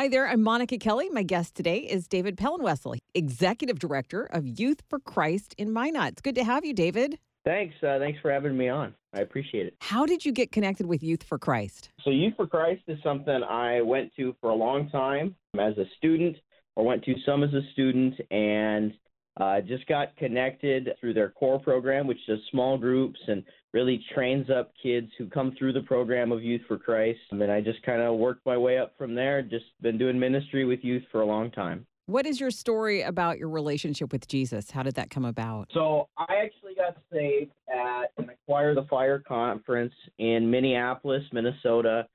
Hi there, I'm Monica Kelly. My guest today is David Pellenwessel, Executive Director of Youth for Christ in Minot. It's good to have you, David. Thanks. Thanks for having me on. I appreciate it. How did you get connected with Youth for Christ? So Youth for Christ is something I went to for a long time as a student, or went to some as a student, and just got connected through their core program, which does small groups and really trains up kids who come through the program of Youth for Christ. And then I just kind of worked my way up from there, just been doing ministry with youth for a long time. What is your story about your relationship with Jesus? How did that come about? So I actually got saved at an Acquire the Fire conference in Minneapolis, Minnesota.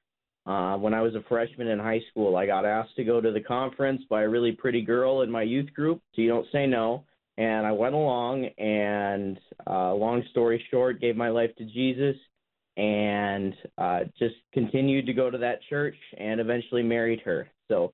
When I was a freshman in high school, I got asked to go to the conference by a really pretty girl in my youth group, so you don't say no. And I went along, and long story short, gave my life to Jesus, and just continued to go to that church and eventually married her. So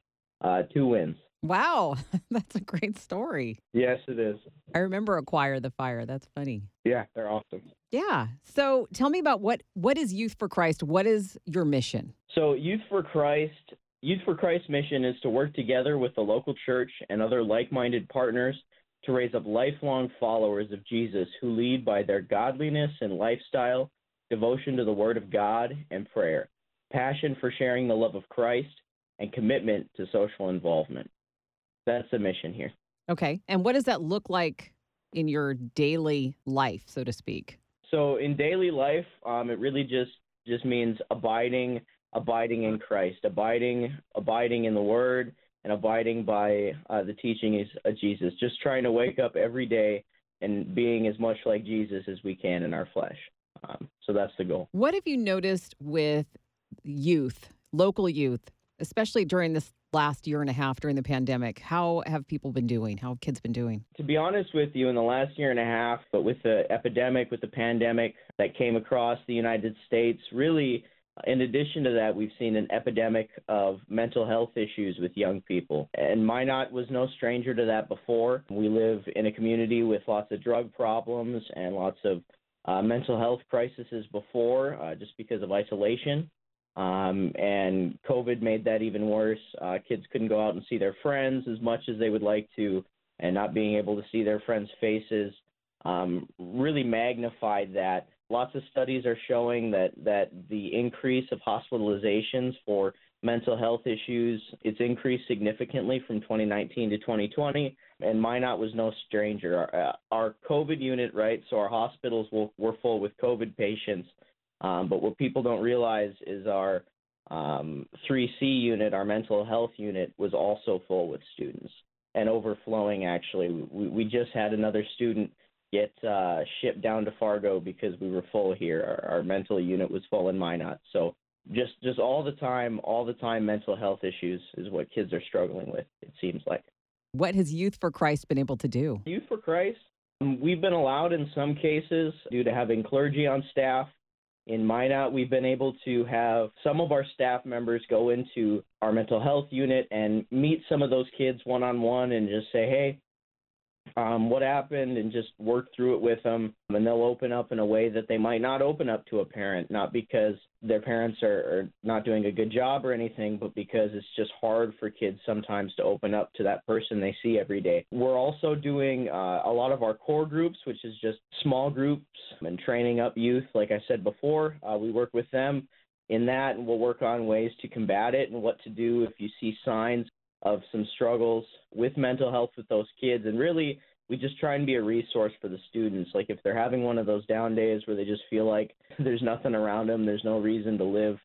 2 wins. Wow. That's a great story. Yes, it is. I remember Acquire the Fire. That's funny. Yeah, they're awesome. Yeah. So tell me about what is Youth for Christ? What is your mission? So Youth for Christ's mission is to work together with the local church and other like-minded partners to raise up lifelong followers of Jesus who lead by their godliness and lifestyle, devotion to the Word of God and prayer, passion for sharing the love of Christ, and commitment to social involvement. That's the mission here. Okay. And what does that look like in your daily life, so to speak? So in daily life, it really just means abiding in Christ, abiding in the Word, and abiding by the teachings of Jesus, just trying to wake up every day and being as much like Jesus as we can in our flesh. So that's the goal. What have you noticed with youth, local youth, especially during this last year and a half during the pandemic? How have people been doing? How have kids been doing? To be honest with you, in the last year and a half, but with the epidemic, with the pandemic that came across the United States, really, in addition to that, we've seen an epidemic of mental health issues with young people. And Minot was no stranger to that before. We live in a community with lots of drug problems and lots of mental health crises before, just because of isolation. And COVID made that even worse. Kids couldn't go out and see their friends as much as they would like to, and not being able to see their friends' faces really magnified that. Lots of studies are showing that the increase of hospitalizations for mental health issues, it's increased significantly from 2019 to 2020, and Minot was no stranger. Our COVID unit, right, so our hospitals were full with COVID patients, but what people don't realize is our 3C unit, our mental health unit, was also full with students and overflowing, actually. We just had another student get shipped down to Fargo because we were full here. Our mental unit was full in Minot. So just all the time, mental health issues is what kids are struggling with, it seems like. What has Youth for Christ been able to do? Youth for Christ, we've been allowed in some cases, due to having clergy on staff, in Minot, we've been able to have some of our staff members go into our mental health unit and meet some of those kids one-on-one and just say, hey, what happened, and just work through it with them. And they'll open up in a way that they might not open up to a parent, not because their parents are not doing a good job or anything, but because it's just hard for kids sometimes to open up to that person they see every day. We're also doing a lot of our core groups, which is just small groups and training up youth. Like I said before, we work with them in that, and we'll work on ways to combat it and what to do if you see signs of some struggles with mental health with those kids. And really, we just try and be a resource for the students. Like if they're having one of those down days where they just feel like there's nothing around them, there's no reason to live,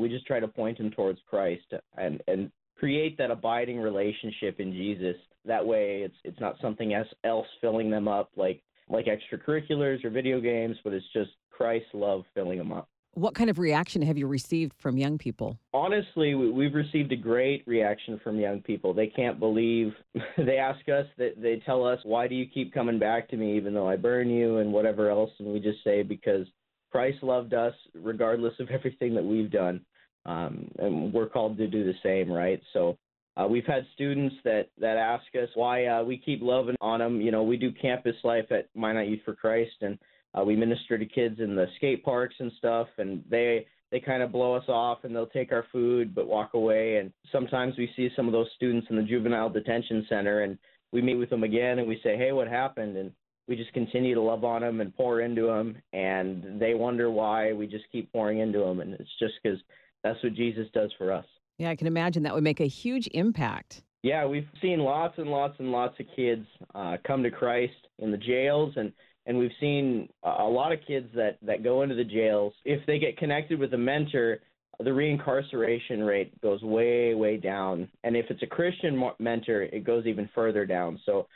we just try to point them towards Christ and create that abiding relationship in Jesus. That way it's not something else filling them up like extracurriculars or video games, but it's just Christ's love filling them up. What kind of reaction have you received from young people? Honestly, we've received a great reaction from young people. They can't believe, they ask us, that they tell us, why do you keep coming back to me even though I burn you and whatever else? And we just say, because Christ loved us regardless of everything that we've done. And we're called to do the same, right? So we've had students that ask us why we keep loving on them. You know, we do Campus Life at Minot Youth for Christ, and we minister to kids in the skate parks and stuff, and they they kind of blow us off and they'll take our food but walk away. And sometimes we see some of those students in the juvenile detention center and we meet with them again and we say, hey, what happened? And we just continue to love on them and pour into them. And they wonder why we just keep pouring into them. And it's just because that's what Jesus does for us. Yeah, I can imagine that would make a huge impact. Yeah, we've seen lots and lots and lots of kids come to Christ in the jails, and we've seen a lot of kids that go into the jails. If they get connected with a mentor, the reincarceration rate goes way, way down. And if it's a Christian mentor, it goes even further down. So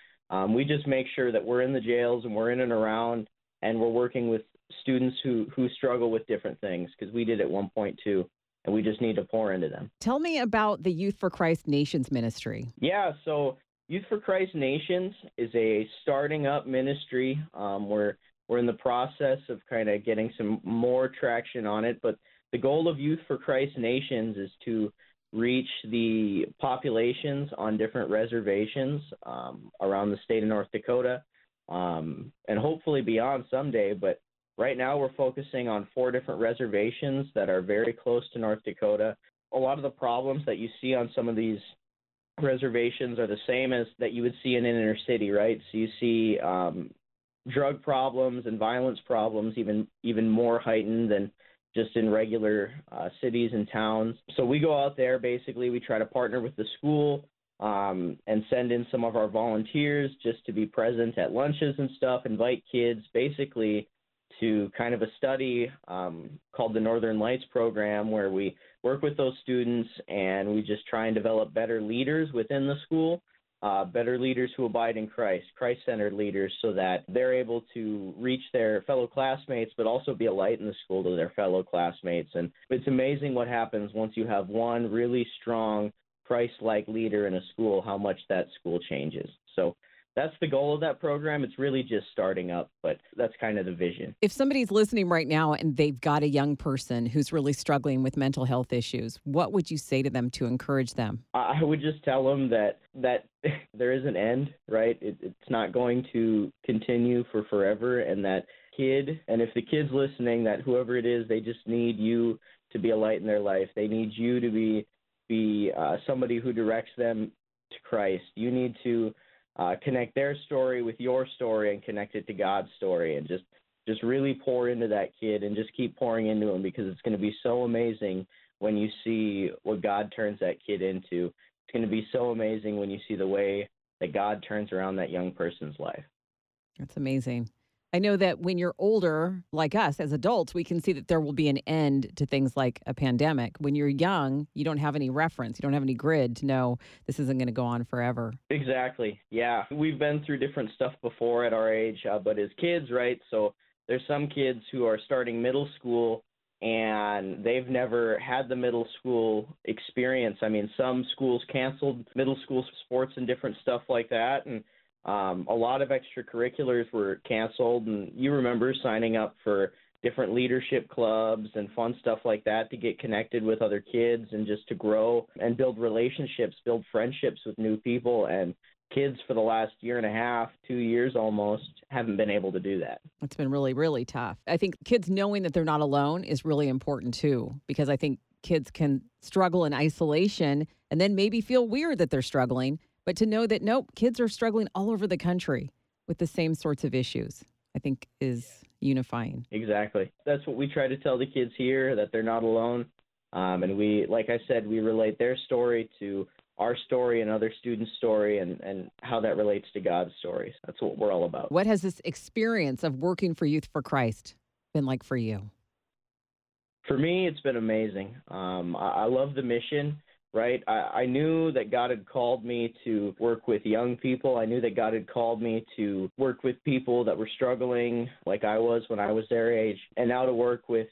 we just make sure that we're in the jails and we're in and around, and we're working with students who struggle with different things, because we did at one point too. And we just need to pour into them. Tell me about the Youth for Christ Nations ministry. Yeah, so Youth for Christ Nations is a starting up ministry. We're in the process of kind of getting some more traction on it. But the goal of Youth for Christ Nations is to reach the populations on different reservations around the state of North Dakota and hopefully beyond someday. But right now, we're focusing on 4 different reservations that are very close to North Dakota. A lot of the problems that you see on some of these reservations are the same as that you would see in an inner city, right? So you see drug problems and violence problems even more heightened than just in regular cities and towns. So we go out there, basically, we try to partner with the school and send in some of our volunteers just to be present at lunches and stuff, invite kids, basically, to kind of a study called the Northern Lights Program, where we work with those students and we just try and develop better leaders within the school, better leaders who abide in Christ, Christ-centered leaders, so that they're able to reach their fellow classmates, but also be a light in the school to their fellow classmates. And it's amazing what happens once you have one really strong Christ-like leader in a school, how much that school changes. So that's the goal of that program. It's really just starting up, but that's kind of the vision. If somebody's listening right now and they've got a young person who's really struggling with mental health issues, what would you say to them to encourage them? I would just tell them that there is an end, right? It's not going to continue for forever. And that kid, and if the kid's listening, that whoever it is, they just need you to be a light in their life. They need you to be somebody who directs them to Christ. You need to connect their story with your story and connect it to God's story, and just really pour into that kid and just keep pouring into him, because it's going to be so amazing when you see what God turns that kid into. It's going to be so amazing when you see the way that God turns around that young person's life. That's amazing. I know that when you're older, like us as adults, we can see that there will be an end to things like a pandemic. When you're young, you don't have any reference. You don't have any grid to know this isn't going to go on forever. Exactly. Yeah. We've been through different stuff before at our age, but as kids, right? So there's some kids who are starting middle school and they've never had the middle school experience. I mean, some schools canceled middle school sports and different stuff like that. And a lot of extracurriculars were canceled, and you remember signing up for different leadership clubs and fun stuff like that to get connected with other kids and just to grow and build relationships, build friendships with new people. And kids for the last year and a half, 2 years almost, haven't been able to do that. It's been really, really tough. I think kids knowing that they're not alone is really important too, because I think kids can struggle in isolation and then maybe feel weird that they're struggling. But to know that, nope, kids are struggling all over the country with the same sorts of issues, I think is unifying. Exactly. That's what we try to tell the kids here, that they're not alone. And we, like I said, we relate their story to our story and other students' story and how that relates to God's story. That's what we're all about. What has this experience of working for Youth for Christ been like for you? For me, it's been amazing. I love the mission. Right. I knew that God had called me to work with young people. I knew that God had called me to work with people that were struggling like I was when I was their age, and now to work with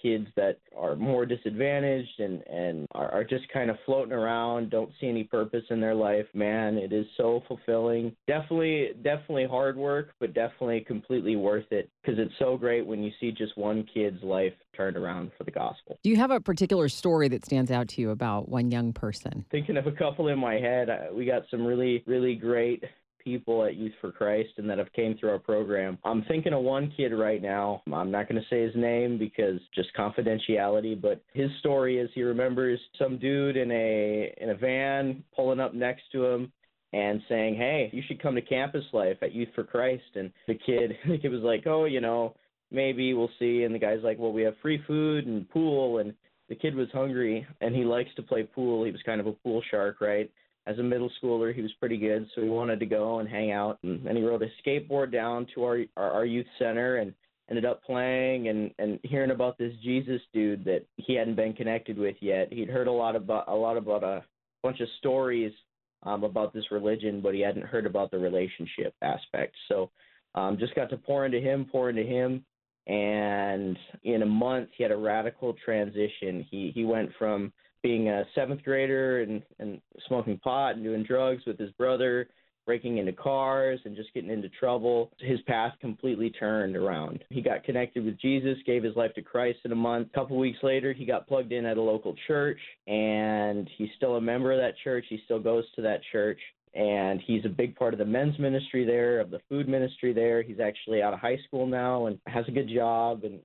kids that are more disadvantaged and are just kind of floating around, don't see any purpose in their life. Man, it is so fulfilling. Definitely hard work, but definitely completely worth it, because it's so great when you see just one kid's life turned around for the gospel. Do you have a particular story that stands out to you about one young person? Thinking of a couple in my head, we got some really, really great people at Youth for Christ and that have came through our program. I'm thinking of one kid right now. I'm not going to say his name because just confidentiality, but his story is he remembers some dude in a van pulling up next to him and saying, hey, you should come to Campus Life at Youth for Christ. And the kid was like, oh, you know, maybe we'll see. And the guy's like, well, we have free food and pool. And the kid was hungry, and he likes to play pool. He was kind of a pool shark, right? As a middle schooler, he was pretty good, so he wanted to go and hang out. And he rode a skateboard down to our youth center and ended up playing and hearing about this Jesus dude that he hadn't been connected with yet. He'd heard a lot about a bunch of stories about this religion, but he hadn't heard about the relationship aspect. So just got to pour into him. And in a month, he had a radical transition. He went from being a seventh grader and smoking pot and doing drugs with his brother, breaking into cars and just getting into trouble. His path completely turned around. He got connected with Jesus, gave his life to Christ in a month. A couple weeks later, he got plugged in at a local church, and he's still a member of that church. He still goes to that church. And he's a big part of the men's ministry there, of the food ministry there. He's actually out of high school now and has a good job and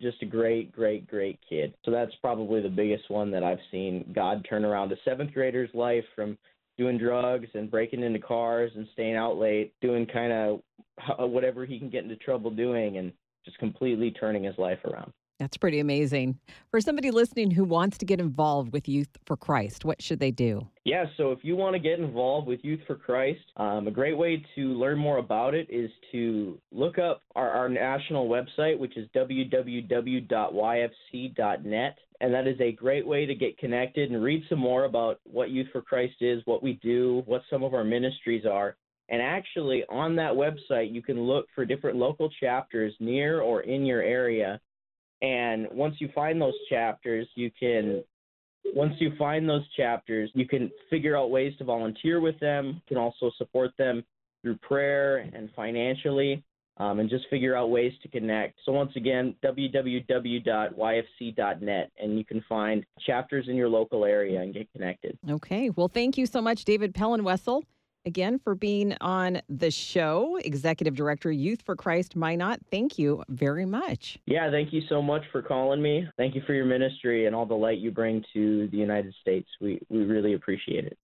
just a great, great, great kid. So that's probably the biggest one that I've seen God turn around a seventh grader's life from doing drugs and breaking into cars and staying out late, doing kind of whatever he can get into trouble doing and just completely turning his life around. That's pretty amazing. For somebody listening who wants to get involved with Youth for Christ, what should they do? Yeah, so if you want to get involved with Youth for Christ, a great way to learn more about it is to look up our national website, which is www.yfc.net. And that is a great way to get connected and read some more about what Youth for Christ is, what we do, what some of our ministries are. And actually, on that website, you can look for different local chapters near or in your area. And once you find those chapters, you can figure out ways to volunteer with them. You can also support them through prayer and financially, and just figure out ways to connect. So once again, www.yfc.net, and you can find chapters in your local area and get connected. Okay. Well, thank you so much, David Pellenwessel, again, for being on the show, Executive Director, Youth for Christ, Minot. Thank you very much. Yeah, thank you so much for calling me. Thank you for your ministry and all the light you bring to the United States. We really appreciate it.